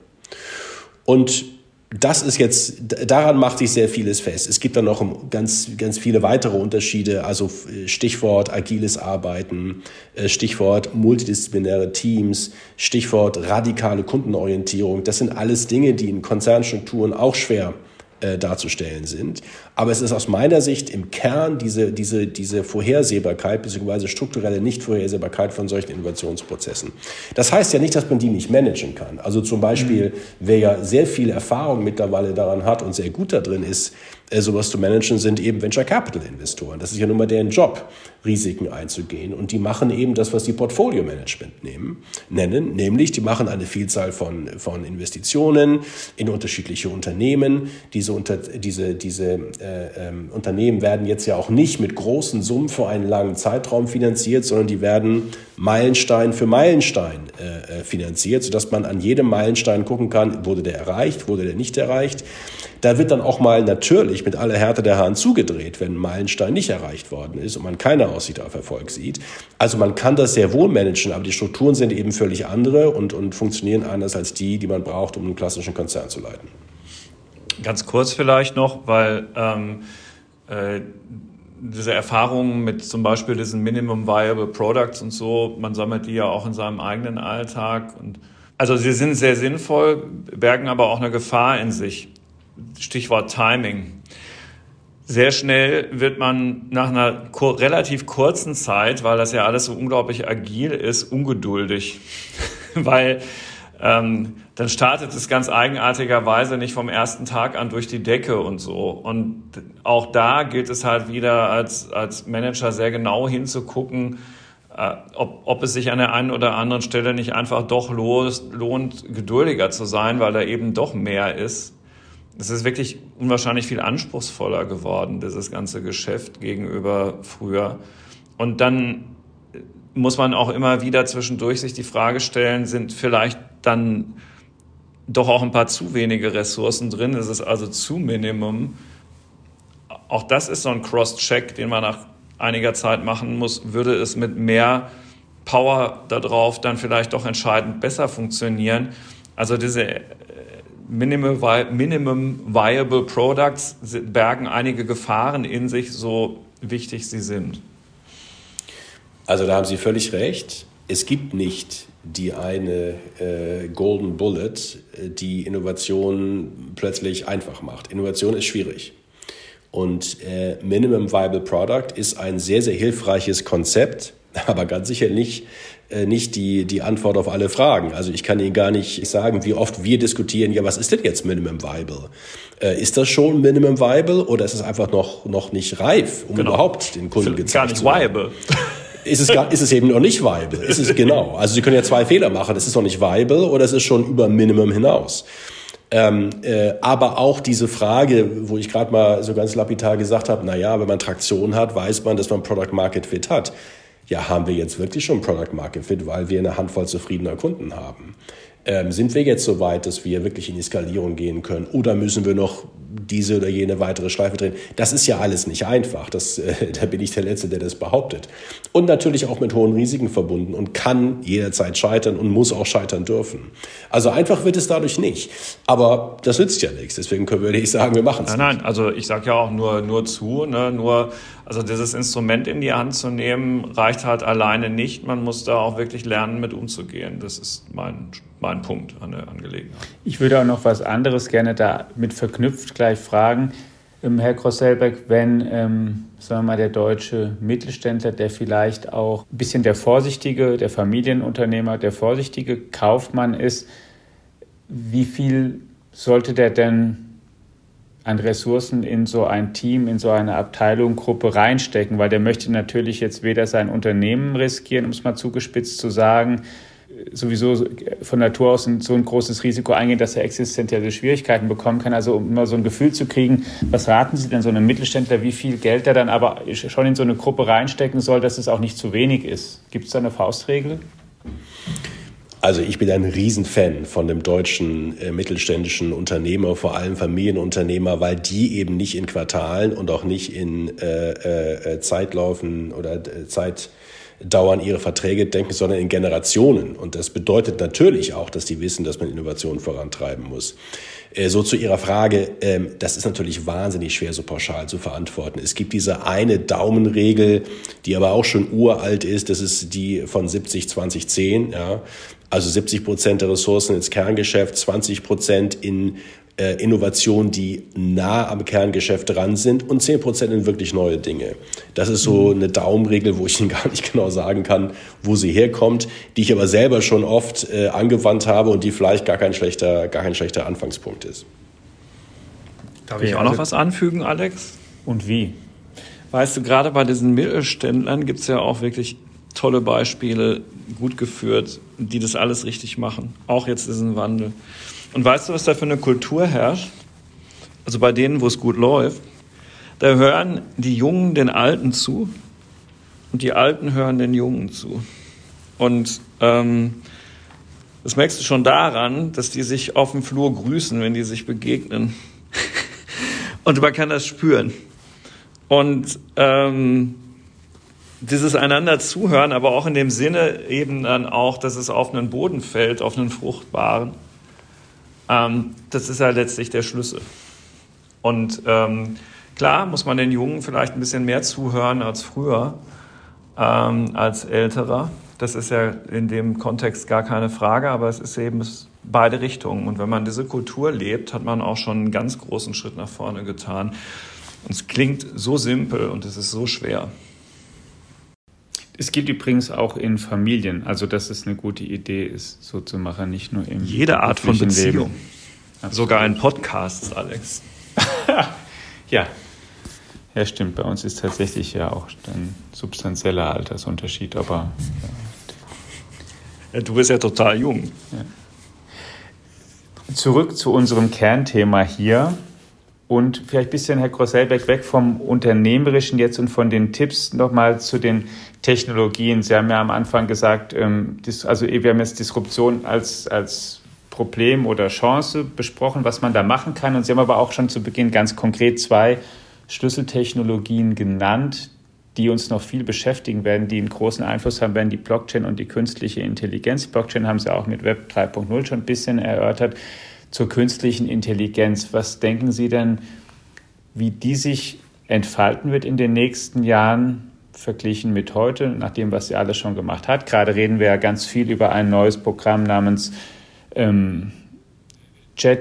Und das ist jetzt, daran macht sich sehr vieles fest. Es gibt dann noch ganz, ganz viele weitere Unterschiede, also Stichwort agiles Arbeiten, Stichwort multidisziplinäre Teams, Stichwort radikale Kundenorientierung. Das sind alles Dinge, die in Konzernstrukturen auch schwer äh, darzustellen sind. Aber es ist aus meiner Sicht im Kern diese, diese, diese Vorhersehbarkeit bzw. strukturelle Nichtvorhersehbarkeit von solchen Innovationsprozessen. Das heißt ja nicht, dass man die nicht managen kann. Also zum Beispiel, wer ja sehr viel Erfahrung mittlerweile daran hat und sehr gut da drin ist, sowas zu managen, sind eben Venture Capital Investoren. Das ist ja nun mal deren Job, Risiken einzugehen. Und die machen eben das, was die Portfolio Management nehmen, nennen. Nämlich, die machen eine Vielzahl von, von Investitionen in unterschiedliche Unternehmen. Diese, unter, diese, diese äh, ähm, Unternehmen werden jetzt ja auch nicht mit großen Summen für einen langen Zeitraum finanziert, sondern die werden Meilenstein für Meilenstein äh, finanziert, sodass man an jedem Meilenstein gucken kann, wurde der erreicht, wurde der nicht erreicht. Da wird dann auch mal natürlich mit aller Härte der Hahn zugedreht, wenn ein Meilenstein nicht erreicht worden ist und man keine Aussicht auf Erfolg sieht. Also man kann das sehr wohl managen, aber die Strukturen sind eben völlig andere und, und funktionieren anders als die, die man braucht, um einen klassischen Konzern zu leiten. Ganz kurz vielleicht noch, weil ähm, äh, diese Erfahrungen mit zum Beispiel diesen Minimum Viable Products und so, man sammelt die ja auch in seinem eigenen Alltag. Und, also sie sind sehr sinnvoll, bergen aber auch eine Gefahr in sich. Stichwort Timing. Sehr schnell wird man nach einer kur- relativ kurzen Zeit, weil das ja alles so unglaublich agil ist, ungeduldig. Weil ähm, dann startet es ganz eigenartigerweise nicht vom ersten Tag an durch die Decke und so. Und auch da gilt es halt wieder als, als Manager sehr genau hinzugucken, äh, ob, ob es sich an der einen oder anderen Stelle nicht einfach doch los, lohnt, geduldiger zu sein, weil da eben doch mehr ist. Es ist wirklich unwahrscheinlich viel anspruchsvoller geworden, dieses ganze Geschäft gegenüber früher. Und dann muss man auch immer wieder zwischendurch sich die Frage stellen, sind vielleicht dann doch auch ein paar zu wenige Ressourcen drin? Ist es also zu Minimum? Auch das ist so ein Cross-Check, den man nach einiger Zeit machen muss. Würde es mit mehr Power darauf dann vielleicht doch entscheidend besser funktionieren? Also diese Minimum, Minimum Viable Products bergen einige Gefahren in sich, so wichtig sie sind. Also da haben Sie völlig recht. Es gibt nicht die eine äh, Golden Bullet, die Innovation plötzlich einfach macht. Innovation ist schwierig. Und äh, Minimum Viable Product ist ein sehr, sehr hilfreiches Konzept, aber ganz sicher nicht, äh, nicht die, die Antwort auf alle Fragen. Also ich kann Ihnen gar nicht sagen, wie oft wir diskutieren, ja, was ist denn jetzt Minimum Viable? Äh, ist das schon Minimum Viable oder ist es einfach noch, noch nicht reif, um genau. überhaupt den Kunden gezeigt zu machen? Gar nicht viable. Ist es, gar, ist es eben noch nicht viable? Ist es genau? Also Sie können ja zwei Fehler machen. Es ist noch nicht viable oder es ist schon über Minimum hinaus. Ähm, äh, aber auch diese Frage, wo ich gerade mal so ganz lapidar gesagt habe, naja, wenn man Traktion hat, weiß man, dass man Product-Market-Fit hat. Ja, haben wir jetzt wirklich schon Product-Market-Fit, weil wir eine Handvoll zufriedener Kunden haben? Ähm, sind wir jetzt so weit, dass wir wirklich in die Skalierung gehen können? Oder müssen wir noch diese oder jene weitere Schleife drehen? Das ist ja alles nicht einfach. Das, äh, da bin ich der Letzte, der das behauptet. Und natürlich auch mit hohen Risiken verbunden und kann jederzeit scheitern und muss auch scheitern dürfen. Also einfach wird es dadurch nicht. Aber das nützt ja nichts. Deswegen würde ich sagen, wir machen es nicht. Nein, nein. Also ich sage ja auch nur, nur zu. Ne? Nur, also dieses Instrument in die Hand zu nehmen, reicht halt alleine nicht. Man muss da auch wirklich lernen, mit umzugehen. Das ist mein Mein Punkt an der Angelegenheit. Ich würde auch noch was anderes gerne damit verknüpft gleich fragen. Herr Gross-Selbeck, wenn, ähm, sagen wir mal, der deutsche Mittelständler, der vielleicht auch ein bisschen der vorsichtige, der Familienunternehmer, der vorsichtige Kaufmann ist, wie viel sollte der denn an Ressourcen in so ein Team, in so eine Abteilung, Gruppe reinstecken? Weil der möchte natürlich jetzt weder sein Unternehmen riskieren, um es mal zugespitzt zu sagen, sowieso von Natur aus so ein großes Risiko eingehen, dass er existenzielle Schwierigkeiten bekommen kann. Also um mal so ein Gefühl zu kriegen, was raten Sie denn so einem Mittelständler, wie viel Geld er dann aber schon in so eine Gruppe reinstecken soll, dass es auch nicht zu wenig ist? Gibt es da eine Faustregel? Also ich bin ein Riesenfan von dem deutschen äh, mittelständischen Unternehmer, vor allem Familienunternehmer, weil die eben nicht in Quartalen und auch nicht in äh, äh, Zeitläufen oder äh, Zeit dauern ihre Verträge denken, sondern in Generationen. Und das bedeutet natürlich auch, dass die wissen, dass man Innovationen vorantreiben muss. So zu Ihrer Frage, das ist natürlich wahnsinnig schwer, so pauschal zu verantworten. Es gibt diese eine Daumenregel, die aber auch schon uralt ist, das ist die von siebzig zwanzig zehn. Ja? Also siebzig Prozent der Ressourcen ins Kerngeschäft, zwanzig Prozent in Innovationen, die nah am Kerngeschäft dran sind und zehn Prozent in wirklich neue Dinge. Das ist so eine Daumenregel, wo ich Ihnen gar nicht genau sagen kann, wo sie herkommt, die ich aber selber schon oft äh, angewandt habe und die vielleicht gar kein schlechter, gar kein schlechter Anfangspunkt ist. Darf ich auch noch was anfügen, Alex? Und wie? Weißt du, gerade bei diesen Mittelständlern gibt es ja auch wirklich tolle Beispiele, gut geführt, die das alles richtig machen. Auch jetzt diesen Wandel. Und weißt du, was da für eine Kultur herrscht? Also bei denen, wo es gut läuft, da hören die Jungen den Alten zu und die Alten hören den Jungen zu. Und ähm, das merkst du schon daran, dass die sich auf dem Flur grüßen, wenn die sich begegnen. Und man kann das spüren. Und ähm, dieses einander zuhören, aber auch in dem Sinne eben dann auch, dass es auf einen Boden fällt, auf einen fruchtbaren. Ähm, das ist ja letztlich der Schlüssel. Und ähm, klar muss man den Jungen vielleicht ein bisschen mehr zuhören als früher, ähm, als Älterer. Das ist ja in dem Kontext gar keine Frage, aber es ist eben beide Richtungen. Und wenn man diese Kultur lebt, hat man auch schon einen ganz großen Schritt nach vorne getan. Und es klingt so simpel und es ist so schwer. Es gibt übrigens auch in Familien, also dass es eine gute Idee ist, so zu machen, nicht nur im jede Art von Beziehung. Sogar in Podcasts, Alex. Ja. Ja, stimmt. Bei uns ist tatsächlich ja auch ein substanzieller Altersunterschied, aber ja. Ja, du bist ja total jung. Ja. Zurück zu unserem Kernthema hier. Und vielleicht ein bisschen, Herr Gross-Selbeck, weg vom Unternehmerischen jetzt und von den Tipps nochmal zu den Technologien. Sie haben ja am Anfang gesagt, also wir haben jetzt Disruption als, als Problem oder Chance besprochen, was man da machen kann. Und Sie haben aber auch schon zu Beginn ganz konkret zwei Schlüsseltechnologien genannt, die uns noch viel beschäftigen werden, die einen großen Einfluss haben werden, die Blockchain und die künstliche Intelligenz. Blockchain haben Sie auch mit Web drei Punkt null schon ein bisschen erörtert. Zur künstlichen Intelligenz. Was denken Sie denn, wie die sich entfalten wird in den nächsten Jahren, verglichen mit heute, nach dem, was sie alles schon gemacht hat? Gerade reden wir ja ganz viel über ein neues Programm namens ähm, Chat,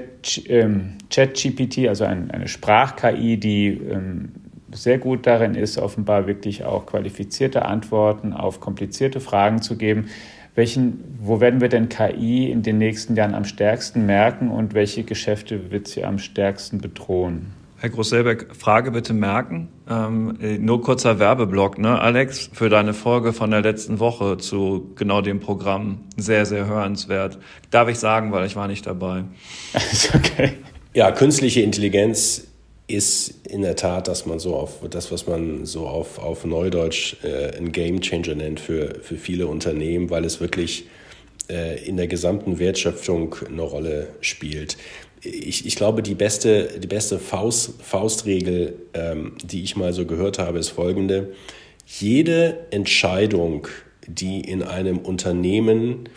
ähm, ChatGPT, also ein, eine Sprach-K I, die ähm, sehr gut darin ist, offenbar wirklich auch qualifizierte Antworten auf komplizierte Fragen zu geben. Welchen, wo werden wir denn K I in den nächsten Jahren am stärksten merken und welche Geschäfte wird sie am stärksten bedrohen? Herr Gross-Selbeck, Frage bitte merken. Ähm, nur kurzer Werbeblock, ne, Alex, für deine Folge von der letzten Woche zu genau dem Programm. Sehr, sehr hörenswert. Darf ich sagen, weil ich war nicht dabei. Ist okay. Ja, künstliche Intelligenz ist in der Tat, dass man so auf das, was man so auf, auf Neudeutsch äh, ein Game Changer nennt für, für viele Unternehmen, weil es wirklich äh, in der gesamten Wertschöpfung eine Rolle spielt. Ich, ich glaube, die beste, die beste Faust, Faustregel, ähm, die ich mal so gehört habe, ist folgende. Jede Entscheidung, die in einem Unternehmen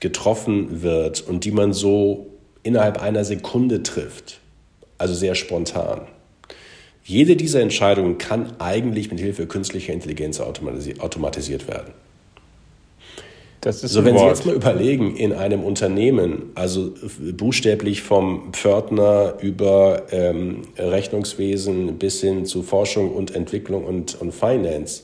getroffen wird und die man so innerhalb einer Sekunde trifft, also sehr spontan, jede dieser Entscheidungen kann eigentlich mit Hilfe künstlicher Intelligenz automatisi- automatisiert werden. Das ist so, wenn Sie jetzt mal überlegen, in einem Unternehmen, also buchstäblich vom Pförtner über ähm, Rechnungswesen bis hin zu Forschung und Entwicklung und, und Finance,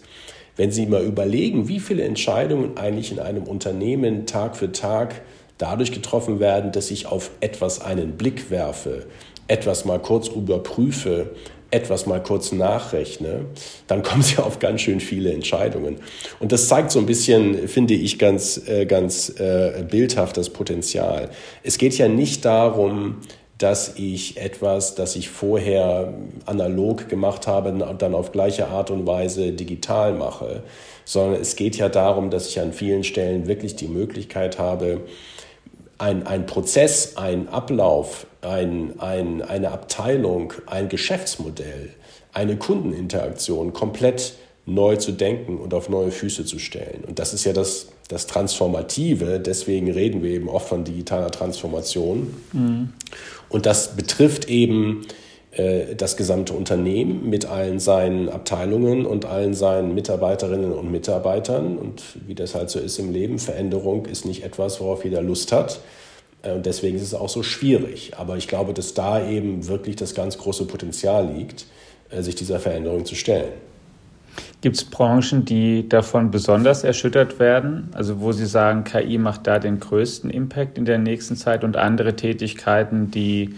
wenn Sie mal überlegen, wie viele Entscheidungen eigentlich in einem Unternehmen Tag für Tag dadurch getroffen werden, dass ich auf etwas einen Blick werfe, etwas mal kurz überprüfe, etwas mal kurz nachrechne, dann kommen sie auf ganz schön viele Entscheidungen. Und das zeigt so ein bisschen, finde ich, ganz, ganz bildhaft das Potenzial. Es geht ja nicht darum, dass ich etwas, das ich vorher analog gemacht habe, dann auf gleiche Art und Weise digital mache, sondern es geht ja darum, dass ich an vielen Stellen wirklich die Möglichkeit habe, Ein, ein Prozess, ein Ablauf, ein, ein, eine Abteilung, ein Geschäftsmodell, eine Kundeninteraktion komplett neu zu denken und auf neue Füße zu stellen. Und das ist ja das, das Transformative, deswegen reden wir eben oft von digitaler Transformation. Mhm. Und das betrifft eben äh, das gesamte Unternehmen mit allen seinen Abteilungen und allen seinen Mitarbeiterinnen und Mitarbeitern. Und wie das halt so ist im Leben, Veränderung ist nicht etwas, worauf jeder Lust hat. Und deswegen ist es auch so schwierig. Aber ich glaube, dass da eben wirklich das ganz große Potenzial liegt, sich dieser Veränderung zu stellen. Gibt es Branchen, die davon besonders erschüttert werden? Also wo Sie sagen, K I macht da den größten Impact in der nächsten Zeit und andere Tätigkeiten, die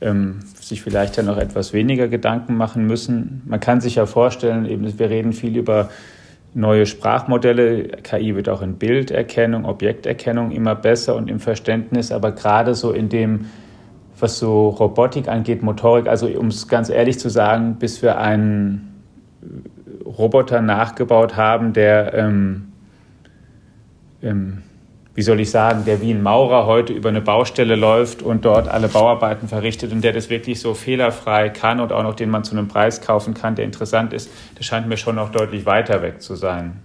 ähm, sich vielleicht dann noch etwas weniger Gedanken machen müssen? Man kann sich ja vorstellen, eben, wir reden viel über neue Sprachmodelle, K I wird auch in Bilderkennung, Objekterkennung immer besser und im Verständnis, aber gerade so in dem, was so Robotik angeht, Motorik, also um es ganz ehrlich zu sagen, bis wir einen Roboter nachgebaut haben, der, ähm, ähm, wie soll ich sagen, der wie ein Maurer heute über eine Baustelle läuft und dort alle Bauarbeiten verrichtet und der das wirklich so fehlerfrei kann und auch noch den man zu einem Preis kaufen kann, der interessant ist, das scheint mir schon noch deutlich weiter weg zu sein.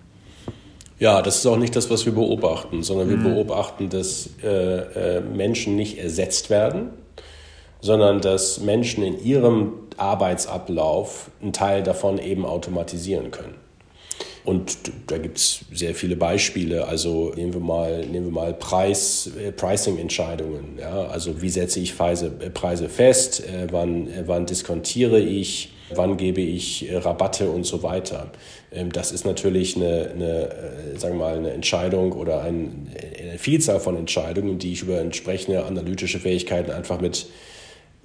Ja, das ist auch nicht das, was wir beobachten, sondern wir mhm. beobachten, dass äh, äh, Menschen nicht ersetzt werden, sondern dass Menschen in ihrem Arbeitsablauf einen Teil davon eben automatisieren können. Und da gibt es sehr viele Beispiele. Also nehmen wir mal, nehmen wir mal Preis, äh, Pricing-Entscheidungen. Ja? Also wie setze ich Preise, äh, Preise fest, äh, wann, äh, wann diskontiere ich, wann gebe ich äh, Rabatte und so weiter. Ähm, das ist natürlich eine, eine äh, sagen wir mal, eine Entscheidung oder ein, eine Vielzahl von Entscheidungen, die ich über entsprechende analytische Fähigkeiten einfach mit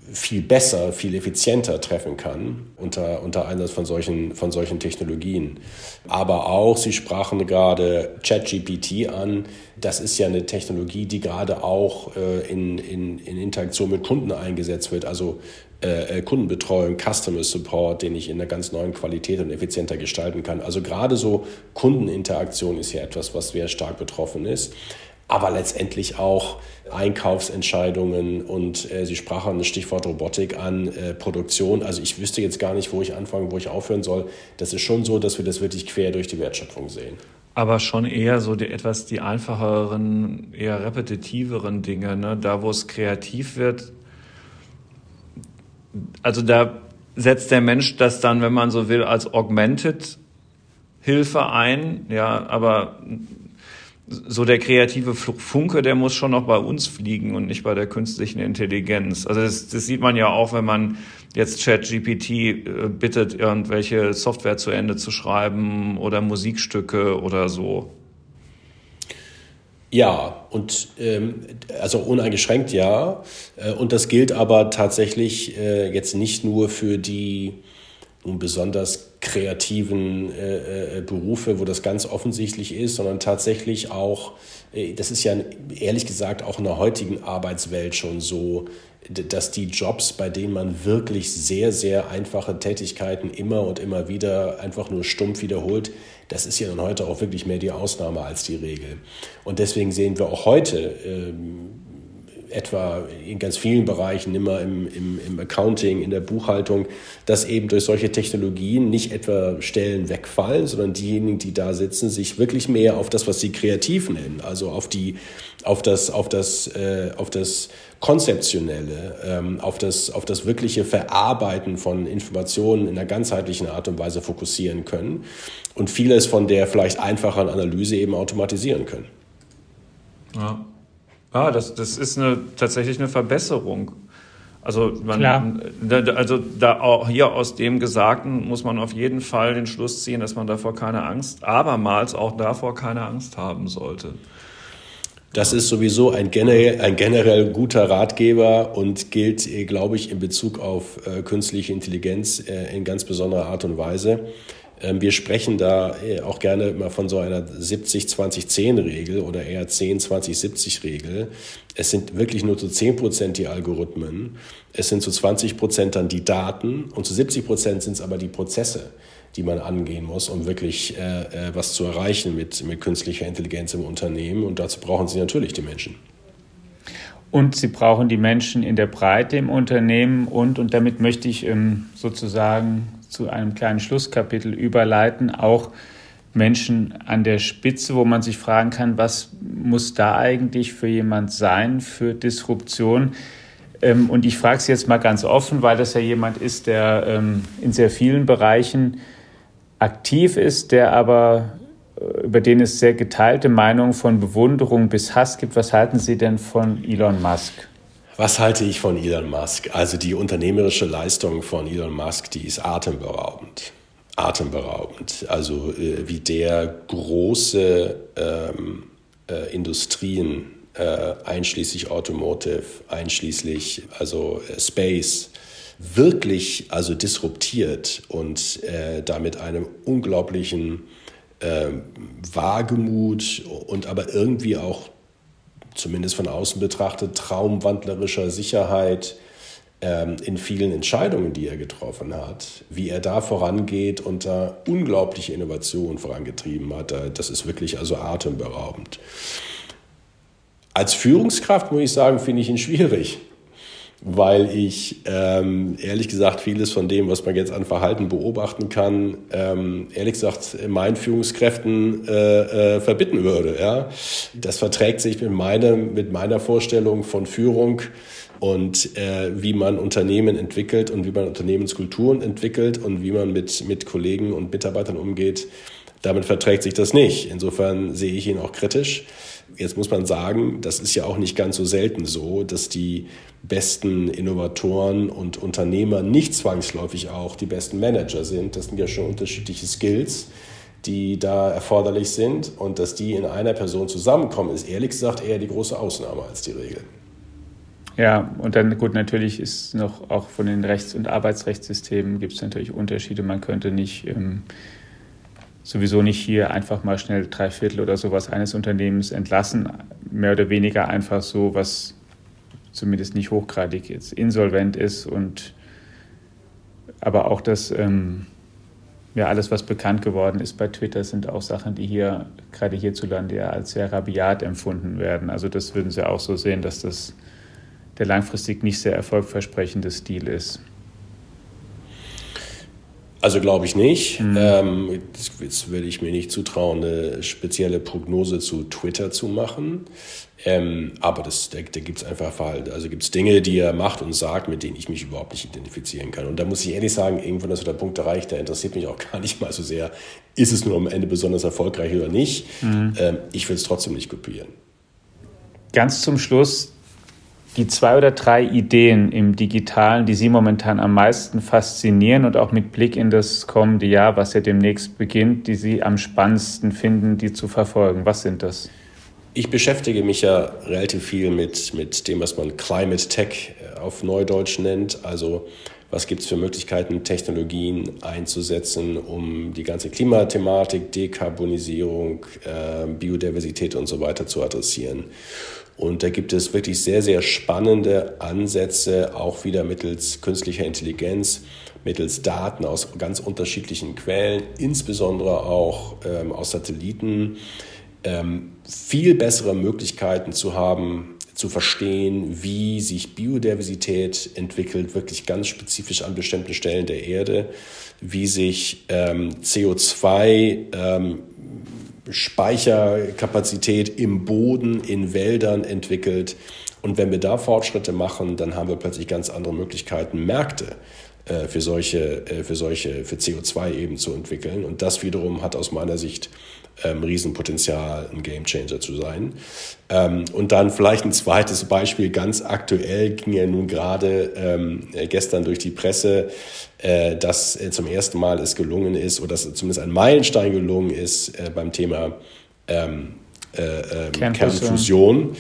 viel besser, viel effizienter treffen kann unter, unter Einsatz von solchen, von solchen Technologien. Aber auch, Sie sprachen gerade ChatGPT an, das ist ja eine Technologie, die gerade auch äh, in, in, in Interaktion mit Kunden eingesetzt wird, also äh, Kundenbetreuung, Customer Support, den ich in einer ganz neuen Qualität und effizienter gestalten kann. Also gerade so Kundeninteraktion ist ja etwas, was sehr stark betroffen ist. Aber letztendlich auch Einkaufsentscheidungen und äh, Sie sprachen das Stichwort Robotik an, äh, Produktion. Also ich wüsste jetzt gar nicht, wo ich anfangen, wo ich aufhören soll. Das ist schon so, dass wir das wirklich quer durch die Wertschöpfung sehen. Aber schon eher so die, etwas die einfacheren, eher repetitiveren Dinge, ne? Da, wo es kreativ wird. Also da setzt der Mensch das dann, wenn man so will, als Augmented Hilfe ein. Ja, aber so der kreative Funke, der muss schon noch bei uns fliegen und nicht bei der künstlichen Intelligenz. Also das, das sieht man ja auch, wenn man jetzt ChatGPT bittet, irgendwelche Software zu Ende zu schreiben oder Musikstücke oder so. Ja, und ähm, also uneingeschränkt ja. Und das gilt aber tatsächlich äh, jetzt nicht nur für die nun besonders kreativen äh, äh, Berufe, wo das ganz offensichtlich ist, sondern tatsächlich auch, äh, das ist ja ehrlich gesagt auch in der heutigen Arbeitswelt schon so, dass die Jobs, bei denen man wirklich sehr, sehr einfache Tätigkeiten immer und immer wieder einfach nur stumpf wiederholt, das ist ja dann heute auch wirklich mehr die Ausnahme als die Regel. Und deswegen sehen wir auch heute ähm, etwa in ganz vielen Bereichen, immer im, im, im Accounting, in der Buchhaltung, dass eben durch solche Technologien nicht etwa Stellen wegfallen, sondern diejenigen, die da sitzen, sich wirklich mehr auf das, was sie kreativ nennen, also auf die, auf das, auf das, äh, auf das Konzeptionelle, ähm, auf das, auf das wirkliche Verarbeiten von Informationen in einer ganzheitlichen Art und Weise fokussieren können und vieles von der vielleicht einfacheren Analyse eben automatisieren können. Ja. Ja, das, das ist eine, tatsächlich eine Verbesserung. Also, man, also da auch hier aus dem Gesagten muss man auf jeden Fall den Schluss ziehen, dass man davor keine Angst, abermals auch davor keine Angst haben sollte. Das ist sowieso ein generell, ein generell guter Ratgeber und gilt, glaube ich, in Bezug auf äh, künstliche Intelligenz äh, in ganz besonderer Art und Weise. Wir sprechen da auch gerne immer von so einer siebzig zwanzig zehn Regel oder eher zehn zwanzig siebzig Regel. Es sind wirklich nur zu zehn Prozent die Algorithmen, es sind zu zwanzig Prozent dann die Daten und zu siebzig Prozent sind es aber die Prozesse, die man angehen muss, um wirklich äh, was zu erreichen mit, mit künstlicher Intelligenz im Unternehmen. Und dazu brauchen Sie natürlich die Menschen. Und Sie brauchen die Menschen in der Breite im Unternehmen und, und damit möchte ich ähm, sozusagen zu einem kleinen Schlusskapitel überleiten, auch Menschen an der Spitze, wo man sich fragen kann, was muss da eigentlich für jemand sein, für Disruption? Ähm, und ich frage es jetzt mal ganz offen, weil das ja jemand ist, der ähm, in sehr vielen Bereichen aktiv ist, der aber, über den es sehr geteilte Meinungen von Bewunderung bis Hass gibt. Was halten Sie denn von Elon Musk? Was halte ich von Elon Musk? Also die unternehmerische Leistung von Elon Musk, die ist atemberaubend. Atemberaubend. Also äh, wie der große ähm, äh, Industrien, äh, einschließlich Automotive, einschließlich also äh, Space, wirklich also disruptiert und äh, damit einem unglaublichen äh, Wagemut und aber irgendwie auch zumindest von außen betrachtet, traumwandlerischer Sicherheit ähm, in vielen Entscheidungen, die er getroffen hat, wie er da vorangeht und da unglaubliche Innovationen vorangetrieben hat. Das ist wirklich also atemberaubend. Als Führungskraft, muss ich sagen, finde ich ihn schwierig, weil ich ähm, ehrlich gesagt vieles von dem, was man jetzt an Verhalten beobachten kann, ähm, ehrlich gesagt meinen Führungskräften äh, äh, verbitten würde. Ja? Das verträgt sich mit, meinem, mit meiner Vorstellung von Führung und äh, wie man Unternehmen entwickelt und wie man Unternehmenskulturen entwickelt und wie man mit, mit Kollegen und Mitarbeitern umgeht. Damit verträgt sich das nicht. Insofern sehe ich ihn auch kritisch. Jetzt muss man sagen, das ist ja auch nicht ganz so selten so, dass die besten Innovatoren und Unternehmer nicht zwangsläufig auch die besten Manager sind. Das sind ja schon unterschiedliche Skills, die da erforderlich sind. Und dass die in einer Person zusammenkommen, ist ehrlich gesagt eher die große Ausnahme als die Regel. Ja, und dann, gut, natürlich ist noch auch von den Rechts- und Arbeitsrechtssystemen gibt es natürlich Unterschiede. Man könnte nicht... Ähm sowieso nicht hier einfach mal schnell drei Viertel oder sowas eines Unternehmens entlassen, mehr oder weniger einfach so, was zumindest nicht hochgradig jetzt insolvent ist und aber auch das, ähm, ja alles, was bekannt geworden ist bei Twitter, sind auch Sachen, die hier, gerade hierzulande ja als sehr rabiat empfunden werden. Also das würden Sie auch so sehen, dass das der langfristig nicht sehr erfolgversprechende Stil ist. Also glaube ich nicht. Mhm. Ähm, jetzt würde ich mir nicht zutrauen, eine spezielle Prognose zu Twitter zu machen. Ähm, aber das, da, da gibt es einfach Verhalte. Also gibt es Dinge, die er macht und sagt, mit denen ich mich überhaupt nicht identifizieren kann. Und da muss ich ehrlich sagen, irgendwann ist so der Punkt erreicht, da interessiert mich auch gar nicht mal so sehr, ist es nur am Ende besonders erfolgreich oder nicht. Mhm. Ähm, ich will es trotzdem nicht kopieren. Ganz zum Schluss, die zwei oder drei Ideen im Digitalen, die Sie momentan am meisten faszinieren und auch mit Blick in das kommende Jahr, was ja demnächst beginnt, die Sie am spannendsten finden, die zu verfolgen. Was sind das? Ich beschäftige mich ja relativ viel mit, mit dem, was man Climate Tech auf Neudeutsch nennt. Also was gibt es für Möglichkeiten, Technologien einzusetzen, um die ganze Klimathematik, Dekarbonisierung, äh, Biodiversität und so weiter zu adressieren. Und da gibt es wirklich sehr, sehr spannende Ansätze, auch wieder mittels künstlicher Intelligenz, mittels Daten aus ganz unterschiedlichen Quellen, insbesondere auch ähm, aus Satelliten, ähm, viel bessere Möglichkeiten zu haben, zu verstehen, wie sich Biodiversität entwickelt, wirklich ganz spezifisch an bestimmten Stellen der Erde, wie sich ähm, C O zwei ähm, Speicherkapazität im Boden, in Wäldern entwickelt. Und wenn wir da Fortschritte machen, dann haben wir plötzlich ganz andere Möglichkeiten, Märkte äh, für solche, äh, für solche, für C O zwei eben zu entwickeln. Und das wiederum hat aus meiner Sicht ähm, Riesenpotenzial, ein Gamechanger zu sein. Ähm, und dann vielleicht ein zweites Beispiel, ganz aktuell ging ja nun gerade ähm, gestern durch die Presse, dass zum ersten Mal es gelungen ist, oder dass zumindest ein Meilenstein gelungen ist äh, beim Thema ähm, äh, äh, Kernfusion,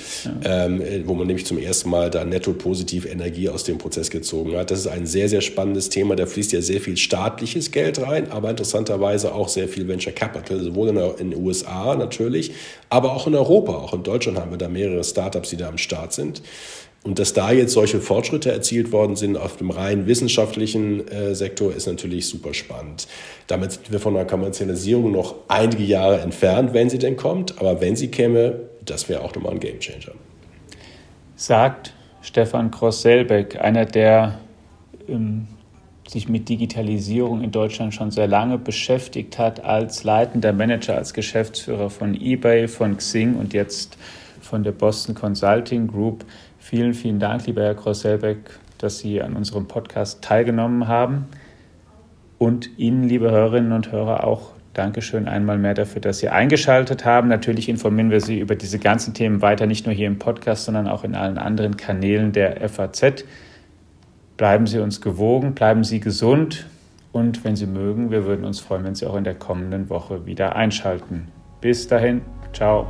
ja. ähm, wo man nämlich zum ersten Mal da netto positiv Energie aus dem Prozess gezogen hat. Das ist ein sehr, sehr spannendes Thema. Da fließt ja sehr viel staatliches Geld rein, aber interessanterweise auch sehr viel Venture Capital, sowohl in den U S A natürlich, aber auch in Europa. Auch in Deutschland haben wir da mehrere Startups, die da am Start sind. Und dass da jetzt solche Fortschritte erzielt worden sind auf dem rein wissenschaftlichen äh, Sektor, ist natürlich super spannend. Damit sind wir von einer Kommerzialisierung noch einige Jahre entfernt, wenn sie denn kommt. Aber wenn sie käme, das wäre auch nochmal ein Gamechanger. Sagt Stefan Gross-Selbeck, einer, der ähm, sich mit Digitalisierung in Deutschland schon sehr lange beschäftigt hat, als leitender Manager, als Geschäftsführer von eBay, von Xing und jetzt von der Boston Consulting Group. Vielen, vielen Dank, lieber Herr Gross-Selbeck, dass Sie an unserem Podcast teilgenommen haben. Und Ihnen, liebe Hörerinnen und Hörer, auch Dankeschön einmal mehr dafür, dass Sie eingeschaltet haben. Natürlich informieren wir Sie über diese ganzen Themen weiter, nicht nur hier im Podcast, sondern auch in allen anderen Kanälen der F A Z. Bleiben Sie uns gewogen, bleiben Sie gesund und wenn Sie mögen, wir würden uns freuen, wenn Sie auch in der kommenden Woche wieder einschalten. Bis dahin, ciao.